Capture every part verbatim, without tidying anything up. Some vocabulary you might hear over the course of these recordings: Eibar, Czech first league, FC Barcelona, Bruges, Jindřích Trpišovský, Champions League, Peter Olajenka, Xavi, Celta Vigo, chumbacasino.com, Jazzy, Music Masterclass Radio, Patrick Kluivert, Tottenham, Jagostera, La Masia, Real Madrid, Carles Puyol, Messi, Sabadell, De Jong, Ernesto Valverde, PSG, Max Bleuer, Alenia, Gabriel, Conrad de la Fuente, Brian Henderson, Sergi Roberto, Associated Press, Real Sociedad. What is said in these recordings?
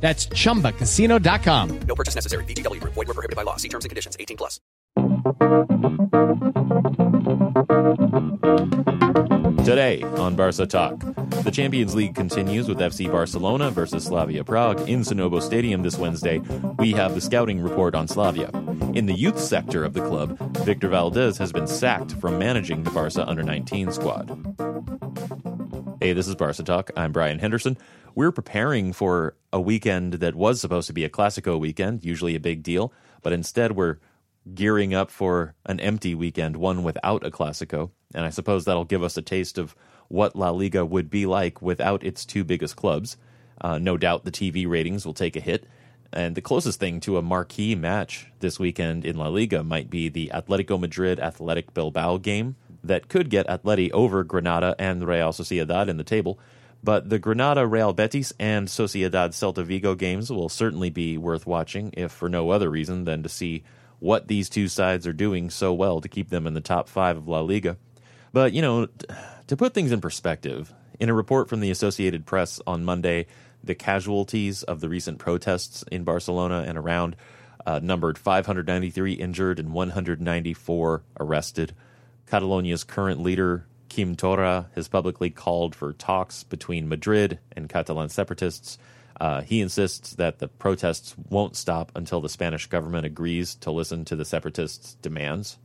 That's chumba casino dot com. No purchase necessary. V G W Group. Void where prohibited by law. See terms and conditions. eighteen plus. Today on Barca Talk, the Champions League continues with F C Barcelona versus Slavia Prague in Sinobo Stadium this Wednesday. We have the scouting report on Slavia. In the youth sector of the club, Victor Valdés has been sacked from managing the Barca under nineteen squad. Hey, this is Barca Talk. I'm Brian Henderson. We're preparing for a weekend that was supposed to be a Classico weekend, usually a big deal, but instead we're gearing up for an empty weekend, one without a Classico, and I suppose that'll give us a taste of what La Liga would be like without its two biggest clubs. Uh, no doubt the T V ratings will take a hit, and the closest thing to a marquee match this weekend in La Liga might be the Atletico Madrid Athletic Bilbao game that could get Atleti over Granada and Real Sociedad in the table. But the Granada, Real Betis, and Sociedad Celta Vigo games will certainly be worth watching, if for no other reason than to see what these two sides are doing so well to keep them in the top five of La Liga. But, you know, to put things in perspective, in a report from the Associated Press on Monday, the casualties of the recent protests in Barcelona and around uh, numbered five hundred ninety-three injured and one hundred ninety-four arrested. Catalonia's current leader, Quim Torra, has publicly called for talks between Madrid and Catalan separatists. Uh, he insists that the protests won't stop until the Spanish government agrees to listen to the separatists' demands.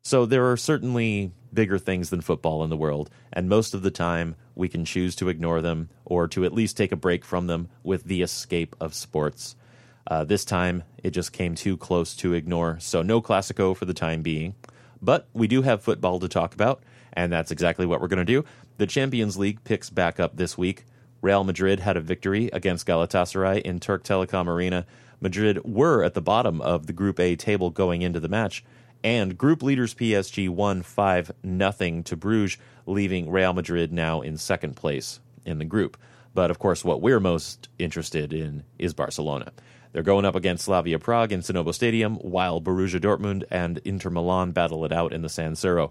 So there are certainly bigger things than football in the world, and most of the time we can choose to ignore them or to at least take a break from them with the escape of sports. Uh, this time it just came too close to ignore, so no Classico for the time being. But we do have football to talk about. And that's exactly what we're going to do. The Champions League picks back up this week. Real Madrid had a victory against Galatasaray in Turk Telekom Arena. Madrid were at the bottom of the Group A table going into the match. And group leaders P S G won five nothing to Bruges, leaving Real Madrid now in second place in the group. But, of course, what we're most interested in is Barcelona. They're going up against Slavia Prague in Sinobo Stadium, while Borussia Dortmund and Inter Milan battle it out in the San Siro.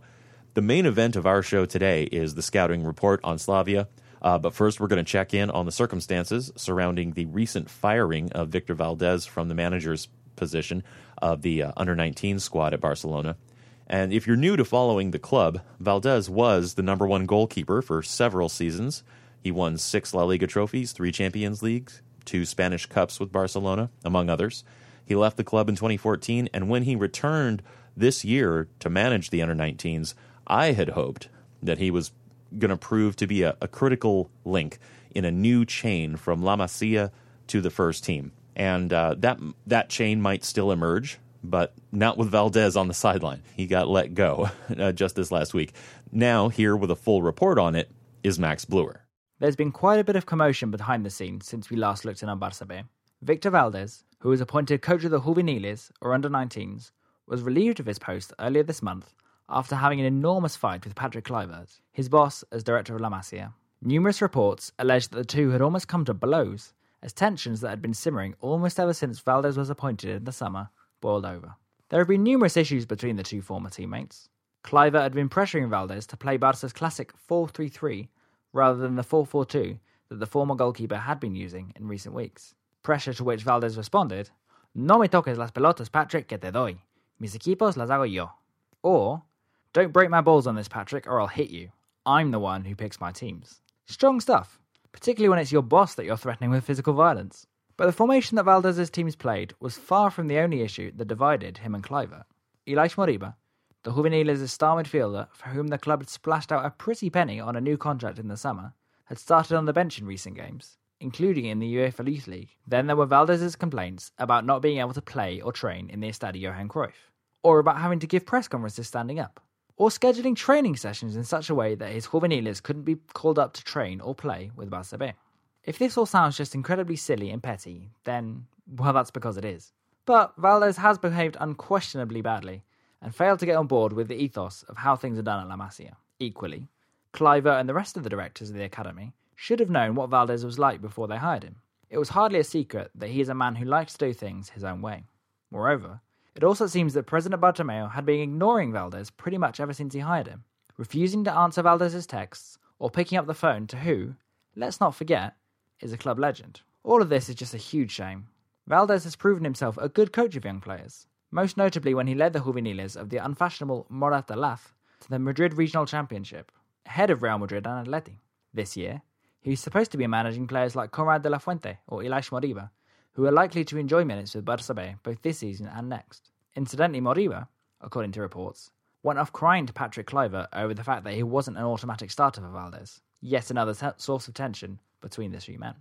The main event of our show today is the scouting report on Slavia, uh, but first we're going to check in on the circumstances surrounding the recent firing of Victor Valdés from the manager's position of the uh, under nineteen squad at Barcelona. And if you're new to following the club, Valdés was the number one goalkeeper for several seasons. He won six La Liga trophies, three Champions Leagues, two Spanish Cups with Barcelona, among others. He left the club in twenty fourteen, and when he returned this year to manage the under nineteens, I had hoped that he was going to prove to be a, a critical link in a new chain from La Masia to the first team. And uh, that that chain might still emerge, but not with Valdés on the sideline. He got let go uh, just this last week. Now, here with a full report on it is Max Bleuer. There's been quite a bit of commotion behind the scenes since we last looked in our Barça B. Victor Valdés, who was appointed coach of the Juveniles, or under nineteens, was relieved of his post earlier this month after having an enormous fight with Patrick Kluivert, his boss as director of La Masia. Numerous reports alleged that the two had almost come to blows, as tensions that had been simmering almost ever since Valdés was appointed in the summer boiled over. There have been numerous issues between the two former teammates. Kluivert had been pressuring Valdés to play Barca's classic four three three rather than the four four two that the former goalkeeper had been using in recent weeks. Pressure to which Valdés responded, "No me toques las pelotas, Patrick, que te doy. Mis equipos las hago yo." Or, "Don't break my balls on this, Patrick, or I'll hit you. I'm the one who picks my teams." Strong stuff, particularly when it's your boss that you're threatening with physical violence. But the formation that Valdés's teams played was far from the only issue that divided him and Kluivert. Elias Moriba, the juveniles' star midfielder for whom the club had splashed out a pretty penny on a new contract in the summer, had started on the bench in recent games, including in the UEFA Youth League. Then there were Valdés's complaints about not being able to play or train in the Estadi Johan Cruyff, or about having to give press conferences standing up, or scheduling training sessions in such a way that his juveniles couldn't be called up to train or play with Barca B. If this all sounds just incredibly silly and petty, then, well, that's because it is. But Valdés has behaved unquestionably badly, and failed to get on board with the ethos of how things are done at La Masia. Equally, Kluivert and the rest of the directors of the academy should have known what Valdés was like before they hired him. It was hardly a secret that he is a man who likes to do things his own way. Moreover, it also seems that President Bartomeu had been ignoring Valdés pretty much ever since he hired him, refusing to answer Valdés's texts or picking up the phone to who, let's not forget, is a club legend. All of this is just a huge shame. Valdés has proven himself a good coach of young players, most notably when he led the juveniles of the unfashionable Morata Lath to the Madrid Regional Championship, ahead of Real Madrid and Atleti. This year, he's supposed to be managing players like Conrad de la Fuente or Elias Moriba, who are likely to enjoy minutes with Barça B both this season and next. Incidentally, Moriba, according to reports, went off crying to Patrick Kluivert over the fact that he wasn't an automatic starter for Valdés, yet another t- source of tension between the three men.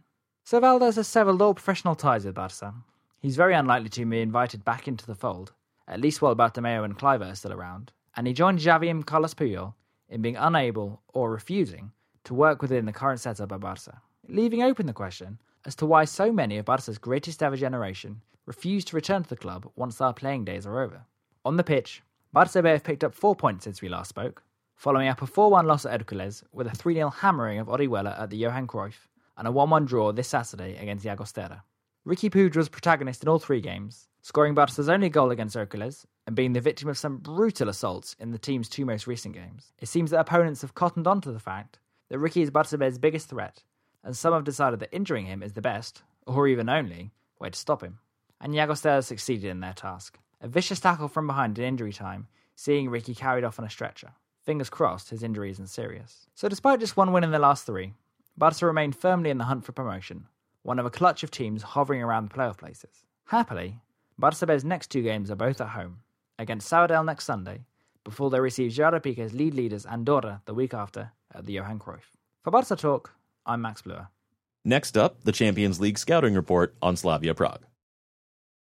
So Valdés has severed all professional ties with Barca. He's very unlikely to be invited back into the fold, at least while Bartomeu and Kluivert are still around, and he joined Xavi and Carles Puyol in being unable, or refusing, to work within the current setup at Barca, leaving open the question as to why so many of Barca's greatest ever generation refuse to return to the club once their playing days are over. On the pitch, Barca B have picked up four points since we last spoke, following up a four one loss at Hercules with a three nil hammering of Orihuela at the Johan Cruyff, and a one one draw this Saturday against Jagostera. Ricky Puig was protagonist in all three games, scoring Barca's only goal against Hercules and being the victim of some brutal assaults in the team's two most recent games. It seems that opponents have cottoned on to the fact that Ricky is Barca B's biggest threat, and some have decided that injuring him is the best, or even only, way to stop him. And Jagostera succeeded in their task. A vicious tackle from behind in injury time, seeing Ricky carried off on a stretcher. Fingers crossed his injury isn't serious. So despite just one win in the last three, Barca remained firmly in the hunt for promotion, one of a clutch of teams hovering around the playoff places. Happily, Barca B's next two games are both at home, against Sabadell next Sunday, before they receive Gerard Piqué's lead leaders Andorra the week after at the Johan Cruyff. For Barca Talk, I'm Max Bleuer. Next up, the Champions League scouting report on Slavia Prague.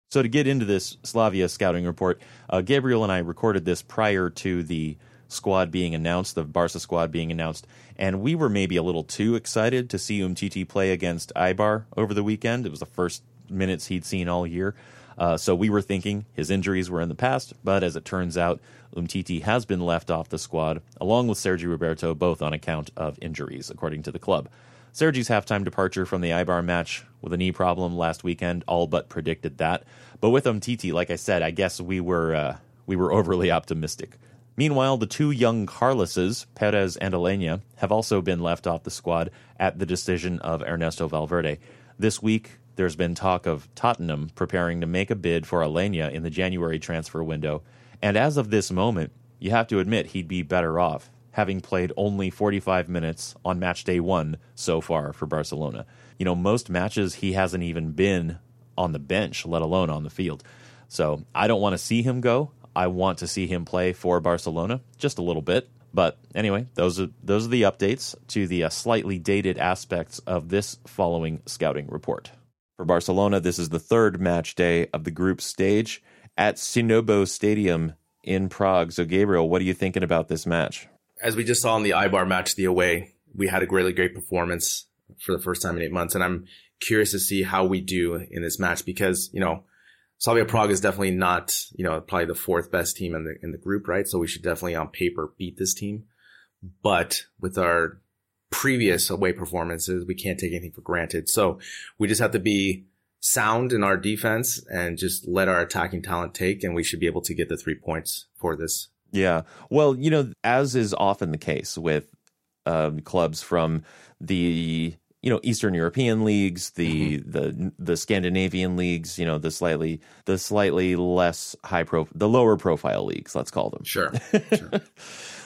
So to get into this Slavia scouting report, uh, Gabriel and I recorded this prior to the squad being announced, the Barca squad being announced, and we were maybe a little too excited to see Umtiti play against Eibar over the weekend. It was the first minutes he'd seen all year, uh, so we were thinking his injuries were in the past, but as it turns out, Umtiti has been left off the squad, along with Sergi Roberto, both on account of injuries, according to the club. Sergi's halftime departure from the Eibar match with a knee problem last weekend all but predicted that, but with Umtiti, like I said, I guess we were, uh, we were overly optimistic. Meanwhile, the two young Carloses, Perez and Alenia, have also been left off the squad at the decision of Ernesto Valverde. This week, there's been talk of Tottenham preparing to make a bid for Alenia in the January transfer window, and as of this moment, you have to admit he'd be better off, having played only forty-five minutes on match day one so far for Barcelona. You know, most matches he hasn't even been on the bench, let alone on the field. So I don't want to see him go. I want to see him play for Barcelona just a little bit. But anyway, those are those are the updates to the uh, slightly dated aspects of this following scouting report. For Barcelona, this is the third match day of the group stage at Sinobo Stadium in Prague. So, Gabriel, what are you thinking about this match? As we just saw in the Eibar match, the away, we had a really great performance for the first time in eight months. And I'm curious to see how we do in this match because, you know, Slavia Prague is definitely not, you know, probably the fourth best team in the in the group, right? So we should definitely on paper beat this team. But with our previous away performances, we can't take anything for granted. So we just have to be sound in our defense and just let our attacking talent take, and we should be able to get the three points for this. Yeah. Well, you know, as is often the case with um, clubs from the you know, Eastern European leagues, the, mm-hmm. the the Scandinavian leagues, you know, the slightly the slightly less high profile, the lower profile leagues, let's call them. Sure. sure.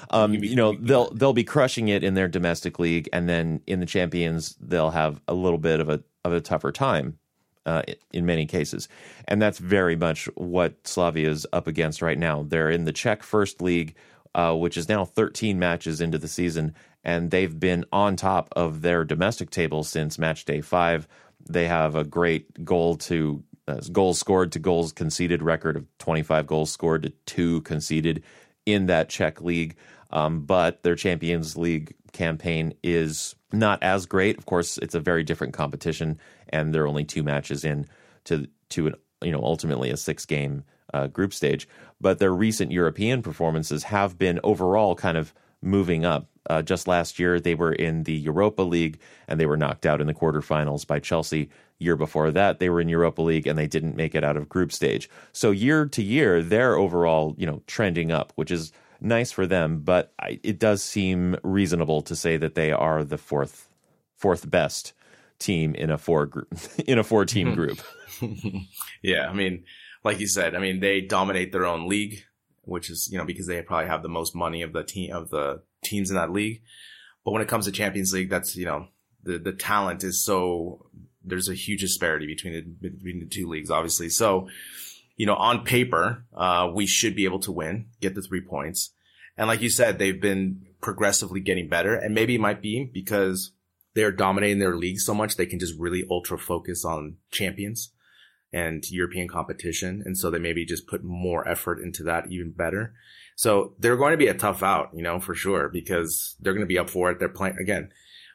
um, you, you know, they'll they'll be crushing it in their domestic league, and then in the Champions, they'll have a little bit of a of a tougher time uh, in many cases. And that's very much what Slavia is up against right now. They're in the Czech First League, uh, which is now thirteen matches into the season, and they've been on top of their domestic table since match day five. They have a great goal to uh, goals scored to goals conceded record of twenty-five goals scored to two conceded in that Czech league. Um, but their Champions League campaign is not as great. Of course, it's a very different competition, and they're only two matches in to to an, you know ultimately a six game uh, group stage. But their recent European performances have been overall kind of moving up. Uh, just last year, they were in the Europa League, and they were knocked out in the quarterfinals by Chelsea. Year before that, they were in Europa League, and they didn't make it out of group stage. So year to year, they're overall, you know, trending up, which is nice for them. But I, it does seem reasonable to say that they are the fourth fourth best team in a four group in a four team group. Yeah, I mean, like you said, I mean, they dominate their own league, which is, you know, because they probably have the most money of the team of the teams in that league. But when it comes to Champions League, that's, you know, the, the talent is so, there's a huge disparity between the, between the two leagues, obviously. So, you know, on paper, uh, we should be able to win, get the three points. And like you said, they've been progressively getting better. And maybe it might be because they're dominating their league so much, they can just really ultra focus on Champions and European competition. And so they maybe just put more effort into that even better. So they're going to be a tough out, you know, for sure, because they're going to be up for it. They're playing again.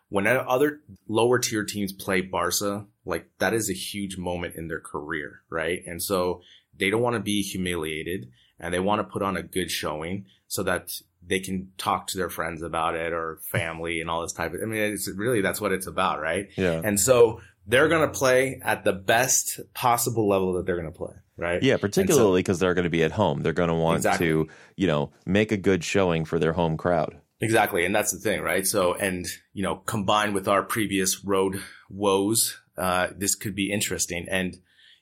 When other lower tier teams play Barca, like that is a huge moment in their career, right? And so they don't want to be humiliated, and they want to put on a good showing so that they can talk to their friends about it or family and all this type of, I mean, it's really, that's what it's about, right? Yeah. And so they're going to play at the best possible level that they're going to play, right? Yeah, particularly because so, they're going to be at home. They're going to want exactly. to, you know, make a good showing for their home crowd. Exactly. And that's the thing, right? So, and, you know, combined with our previous road woes, uh, this could be interesting. And,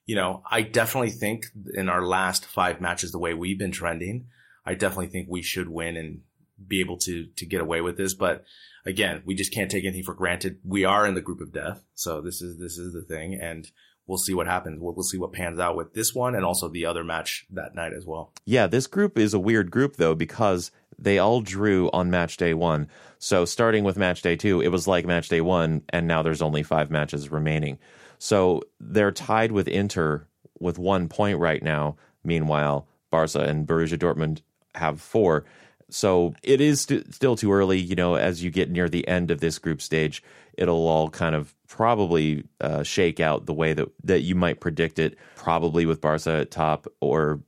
you know, I definitely think in our last five matches, the way we've been trending, I definitely think we should win and be able to to get away with this. But again, we just can't take anything for granted. We are in the group of death. So this is this is the thing. And we'll see what happens. We'll, we'll see what pans out with this one and also the other match that night as well. Yeah, this group is a weird group, though, because they all drew on match day one. So starting with match day two, it was like match day one. And now there's only five matches remaining. So they're tied with Inter with one point right now. Meanwhile, Barca and Borussia Dortmund have four. So it is st- still too early. You know, as you get near the end of this group stage, it'll all kind of probably uh, shake out the way that, that you might predict it, probably with Barca at top or,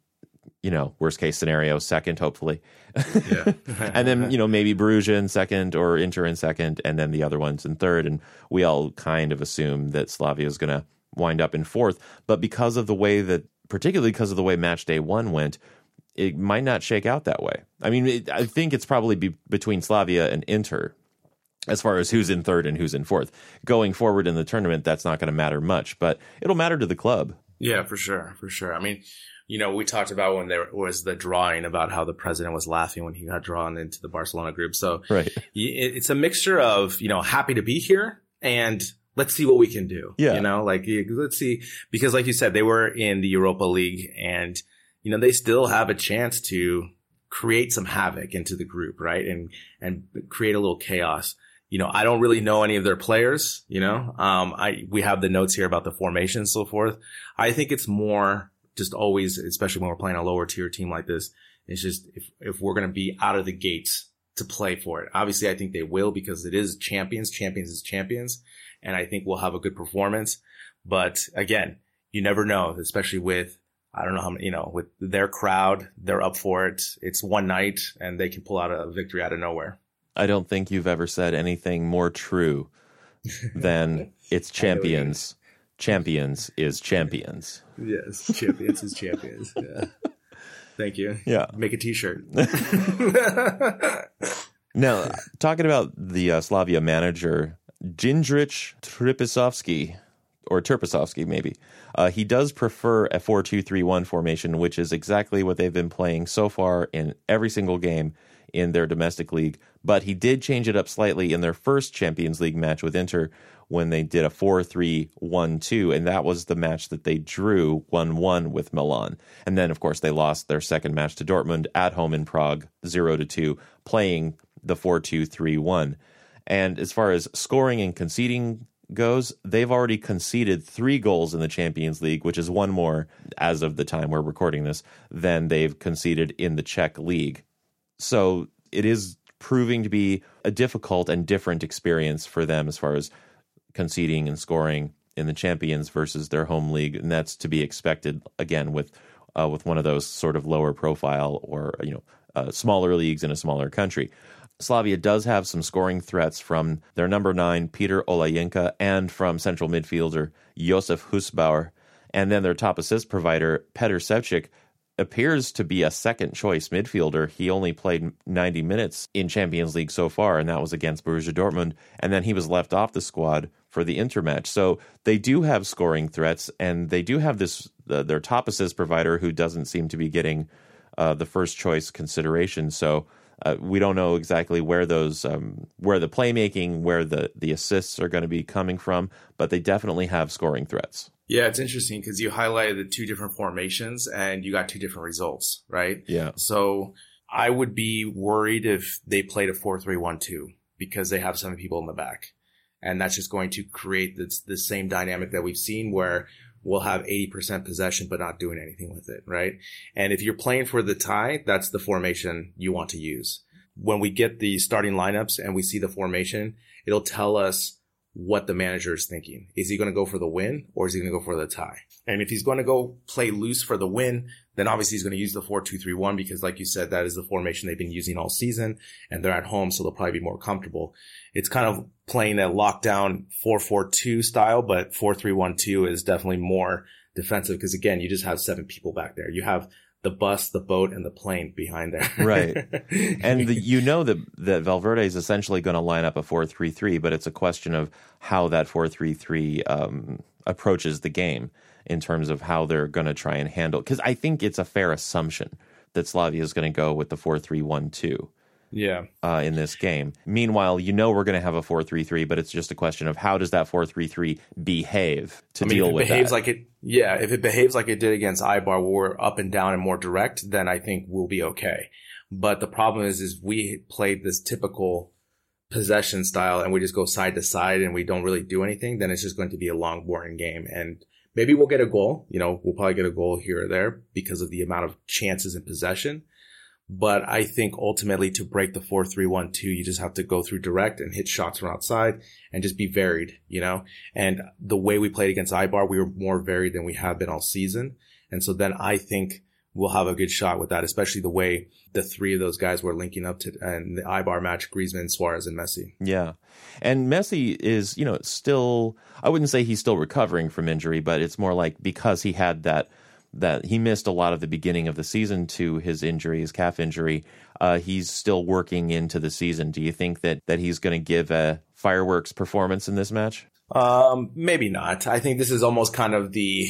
you know, worst case scenario, second, hopefully. Yeah. And then, you know, maybe Borussia in second or Inter in second, and then the other ones in third. And we all kind of assume that Slavia is going to wind up in fourth. But because of the way that, particularly because of the way match day one went, it might not shake out that way. I mean, it, I think it's probably be between Slavia and Inter as far as who's in third and who's in fourth. Going forward in the tournament, that's not going to matter much, but it'll matter to the club. Yeah, for sure, for sure. I mean, you know, we talked about when there was the drawing about how the president was laughing when he got drawn into the Barcelona group. So right. it, it's a mixture of, you know, happy to be here and let's see what we can do. Yeah. You know, like, let's see. Because like you said, they were in the Europa League and you know, they still have a chance to create some havoc into the group, right? And and create a little chaos. You know, I don't really know any of their players, you know. Um, I we have the notes here about the formation and so forth. I think it's more just always, especially when we're playing a lower tier team like this, it's just if, if we're going to be out of the gates to play for it. Obviously, I think they will because it is Champions. Champions is Champions. And I think we'll have a good performance. But again, you never know, especially with I don't know how many, you know, with their crowd, they're up for it. It's one night and they can pull out a victory out of nowhere. I don't think you've ever said anything more true than it's Champions. Champions is Champions. Yes, Champions is Champions. Yeah. Thank you. Yeah. Make a t-shirt. Now, talking about the uh, Slavia manager, Jindřich Trpišovský. Or Trpišovský, maybe. Uh, he does prefer a four two three one formation, which is exactly what they've been playing so far in every single game in their domestic league, but he did change it up slightly in their first Champions League match with Inter when they did a four three one two, and that was the match that they drew one one with Milan. And then, of course, they lost their second match to Dortmund at home in Prague, zero to two, playing the four two three one. And as far as scoring and conceding goes, they've already conceded three goals in the Champions League, which is one more, as of the time we're recording this, than they've conceded in the Czech League. So it is proving to be a difficult and different experience for them as far as conceding and scoring in the Champions versus their home league, and that's to be expected, again, with uh, with one of those sort of lower profile or, you know, uh, smaller leagues in a smaller country. Slavia does have some scoring threats from their number nine, Peter Olajenka, and from central midfielder Josef Husbauer. And then their top assist provider, Petr Ševčík, appears to be a second-choice midfielder. He only played ninety minutes in Champions League so far, and that was against Borussia Dortmund. And then he was left off the squad for the Inter match. So they do have scoring threats, and they do have this uh, their top assist provider who doesn't seem to be getting uh, the first-choice consideration. So Uh, we don't know exactly where those, um, where the playmaking, where the, the assists are going to be coming from, but they definitely have scoring threats. Yeah, it's interesting because you highlighted the two different formations and you got two different results, right? Yeah. So I would be worried if they played a four three one two because they have seven people in the back. And that's just going to create this, the same dynamic that we've seen where we'll have eighty percent possession but not doing anything with it, right? And if you're playing for the tie, that's the formation you want to use. When we get the starting lineups and we see the formation, it'll tell us what the manager is thinking. Is he going to go for the win or is he going to go for the tie? And if he's going to go play loose for the win, then obviously he's going to use the four two three one because, like you said, that is the formation they've been using all season and they're at home, so they'll probably be more comfortable. It's kind of playing that lockdown four four two style, but four three one two is definitely more defensive because, again, you just have seven people back there. You have the bus, the boat, and the plane behind there. Right. And the, you know that, that Valverde is essentially going to line up a four three three, but it's a question of how that four three three um, approaches the game in terms of how they're going to try and handle. Because I think it's a fair assumption that Slavia is going to go with the four three one two yeah. uh, in this game. Meanwhile, you know we're going to have a four three three, but it's just a question of how does that four three three behave to I mean, deal if it with behaves that. Like it, yeah, if it behaves like it did against Eibar, where we're up and down and more direct, then I think we'll be okay. But the problem is, is we played this typical possession style and we just go side to side and we don't really do anything, then it's just going to be a long, boring game. And maybe we'll get a goal. You know, we'll probably get a goal here or there because of the amount of chances in possession. But I think ultimately to break the four three one two, you just have to go through direct and hit shots from outside and just be varied, you know. And the way we played against Eibar, we were more varied than we have been all season. And so then I think we'll have a good shot with that, especially the way the three of those guys were linking up to and the Eibar match, Griezmann, Suarez, and Messi. Yeah. And Messi is, you know, still, I wouldn't say he's still recovering from injury, but it's more like because he had that that he missed a lot of the beginning of the season to his injury, his calf injury. Uh, he's still working into the season. Do you think that, that he's going to give a fireworks performance in this match? Um, maybe not. I think this is almost kind of the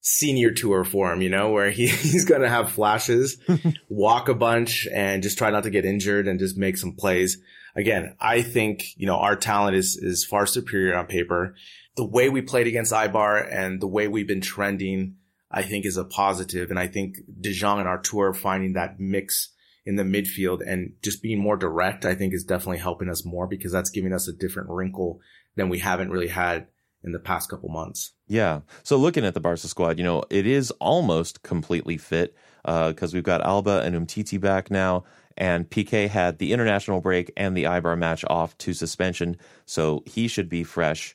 senior tour for him, you know, where he, he's going to have flashes, walk a bunch, and just try not to get injured and just make some plays. Again, I think, you know, our talent is is far superior on paper. The way we played against Eibar and the way we've been trending, I think, is a positive. And I think De Jong and Artur finding that mix in the midfield and just being more direct, I think, is definitely helping us more because that's giving us a different wrinkle than we haven't really had in the past couple months. Yeah. So looking at the Barca squad, you know, it is almost completely fit because uh, we've got Alba and Umtiti back now. And Piqué had the international break and the Eibar match off to suspension, so he should be fresh.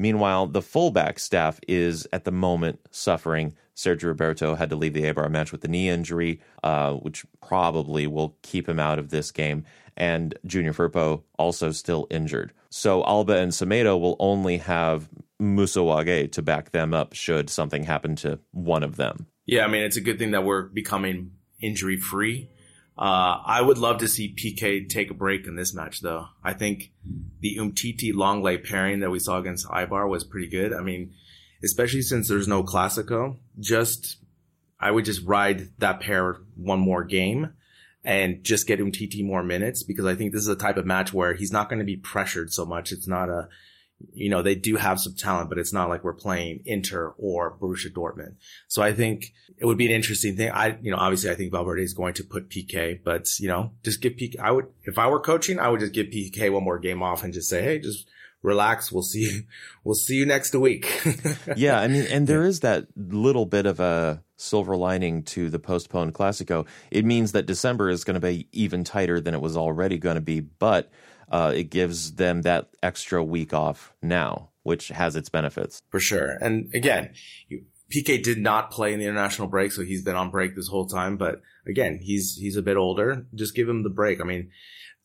Meanwhile, the fullback staff is, at the moment, suffering. Sergio Roberto had to leave the Eibar match with a knee injury, uh, which probably will keep him out of this game. And Junior Firpo also still injured. So Alba and Semedo will only have Musawage to back them up should something happen to one of them. Yeah, I mean, it's a good thing that we're becoming injury-free. Uh, I would love to see Piqué take a break in this match, though. I think the Umtiti Longley pairing that we saw against Eibar was pretty good. I mean, especially since there's no Clasico, just I would just ride that pair one more game and just get Umtiti more minutes, because I think this is a type of match where he's not going to be pressured so much. It's not a, you know, they do have some talent, but it's not like we're playing Inter or Borussia Dortmund. So I think it would be an interesting thing. I, you know, obviously I think Valverde is going to put P K, but, you know, just give P K. I would, if I were coaching, I would just give P K one more game off and just say, hey, just relax. We'll see you. We'll see you next week. Yeah. I mean, and there is that little bit of a silver lining to the postponed Classico. It means that December is going to be even tighter than it was already going to be, but Uh, it gives them that extra week off now, which has its benefits. For sure. And again, P K did not play in the international break, so he's been on break this whole time. But again, he's he's a bit older. Just give him the break. I mean,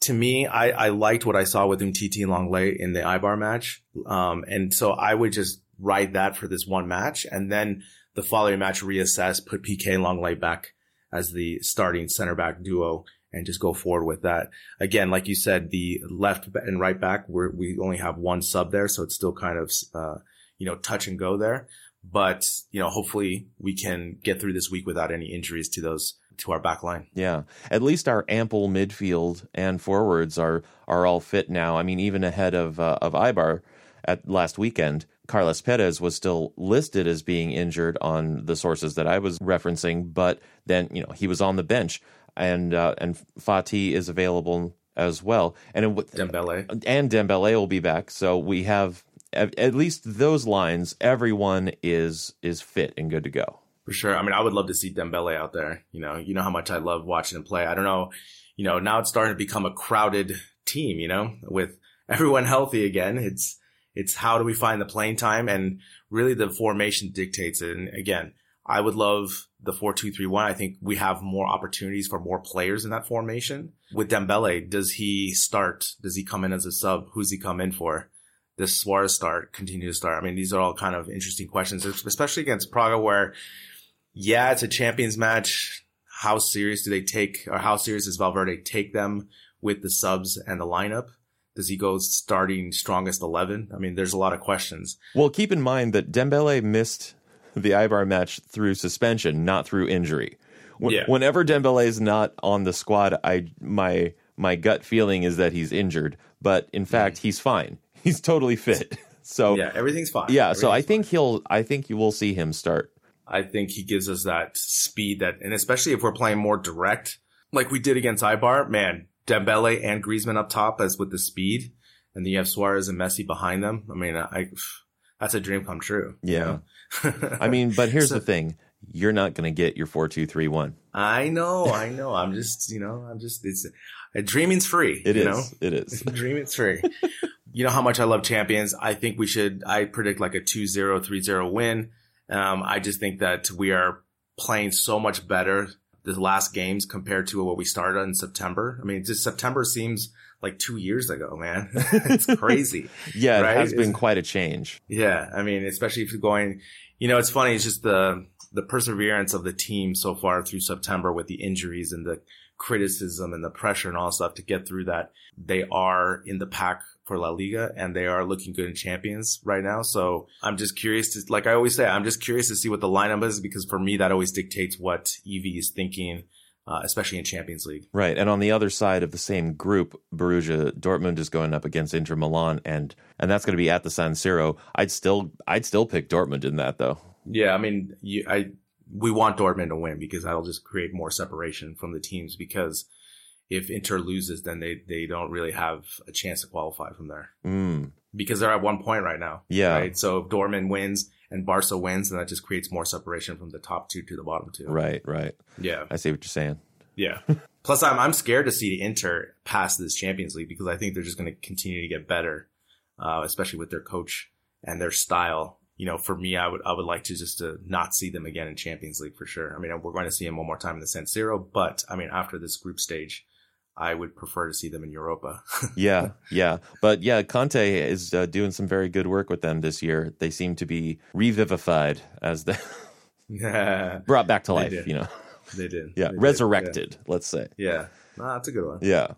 to me, I, I liked what I saw with Umtiti and Lenglet in the Eibar match. Um, and so I would just ride that for this one match. And then the following match, reassess, put P K and Lenglet back as the starting center back duo, and just go forward with that. Again, like you said, the left and right back, we're, we only have one sub there, so it's still kind of, uh, you know, touch and go there. But, you know, hopefully we can get through this week without any injuries to those, to our back line. Yeah. At least our ample midfield and forwards are, are all fit now. I mean, even ahead of, uh, of Eibar at last weekend, Carles Perez was still listed as being injured on the sources that I was referencing, but then, you know, he was on the bench. And uh, and Fati is available as well, and it, Dembele and Dembele will be back. So we have at, at least those lines. Everyone is is fit and good to go for sure. I mean, I would love to see Dembele out there. You know, you know how much I love watching him play. I don't know. You know, now it's starting to become a crowded team. You know, with everyone healthy again, it's it's how do we find the playing time, and really the formation dictates it. And again, I would love the four two three one. I think we have more opportunities for more players in that formation. With Dembele, does he start? Does he come in as a sub? Who's he come in for? Does Suarez start? Continue to start? I mean, these are all kind of interesting questions, especially against Praga, where, yeah, it's a Champions match. How serious do they take, or how serious does Valverde take them with the subs and the lineup? Does he go starting strongest eleven? I mean, there's a lot of questions. Well, keep in mind that Dembele missed the Eibar match through suspension, not through injury. When, yeah. Whenever Dembele is not on the squad, I my my gut feeling is that he's injured. But in fact, he's fine. He's totally fit. So yeah, everything's fine. Yeah, everything's so I think fine. he'll. I think you will see him start. I think he gives us that speed, that, and especially if we're playing more direct, like we did against Eibar. Man, Dembele and Griezmann up top, as with the speed, and then you have Suarez and Messi behind them. I mean, I. That's a dream come true. Yeah. You know? I mean, but here's so, the thing. You're not going to get your four two three one. I know. I know. I'm just, you know, I'm just, it's, dreaming's free. It you is. Know? It is. Dreaming's free. You know how much I love Champions. I think we should, I predict like a two zero, three zero win. Um, I just think that we are playing so much better the last games compared to what we started in September. I mean, just September seems like two years ago, man. It's crazy. Yeah, right? It has been it's, quite a change. Yeah, I mean, especially if you're going, you know, it's funny. It's just the the perseverance of the team so far through September, with the injuries and the criticism and the pressure and all stuff to get through that. They are in the pack for La Liga, and they are looking good in Champions right now. So I'm just curious to, like I always say, I'm just curious to see what the lineup is, because for me, that always dictates what Evie is thinking. Uh, especially in Champions League. Right. And on the other side of the same group, Borussia Dortmund is going up against Inter Milan, and and that's going to be at the San Siro. I'd still I'd still pick Dortmund in that, though. Yeah, I mean, you, I we want Dortmund to win, because that'll just create more separation from the teams, because if Inter loses, then they, they don't really have a chance to qualify from there. Mm. Because they're at one point right now. Yeah. Right? So if Dortmund wins and Barca wins, and that just creates more separation from the top two to the bottom two. Right, right. Yeah. I see what you're saying. Yeah. Plus, I'm I'm scared to see Inter pass this Champions League, because I think they're just going to continue to get better, uh, especially with their coach and their style. You know, for me, I would I would like to just to not see them again in Champions League for sure. I mean, we're going to see them one more time in the San Siro, but, I mean, after this group stage, I would prefer to see them in Europa. yeah, yeah. But yeah, Conte is uh, doing some very good work with them this year. They seem to be revivified, as the yeah. brought back to life, you know. They did. Yeah, they resurrected, did. Yeah. let's say. Yeah, nah, that's a good one. Yeah.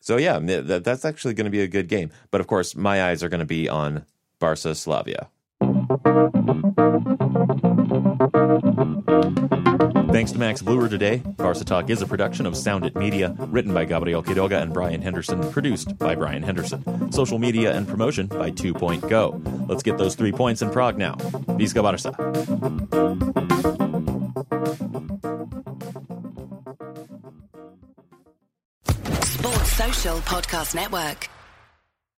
So yeah, that, that's actually going to be a good game. But of course, my eyes are going to be on Barca Slavia. Thanks to Max Bleuer today. Barca Talk is a production of Sound It Media, written by Gabriel Quiroga and Brian Henderson, produced by Brian Henderson. Social media and promotion by Two Point Go. Let's get those three points in Prague now. Visca Barca. Social Podcast Network.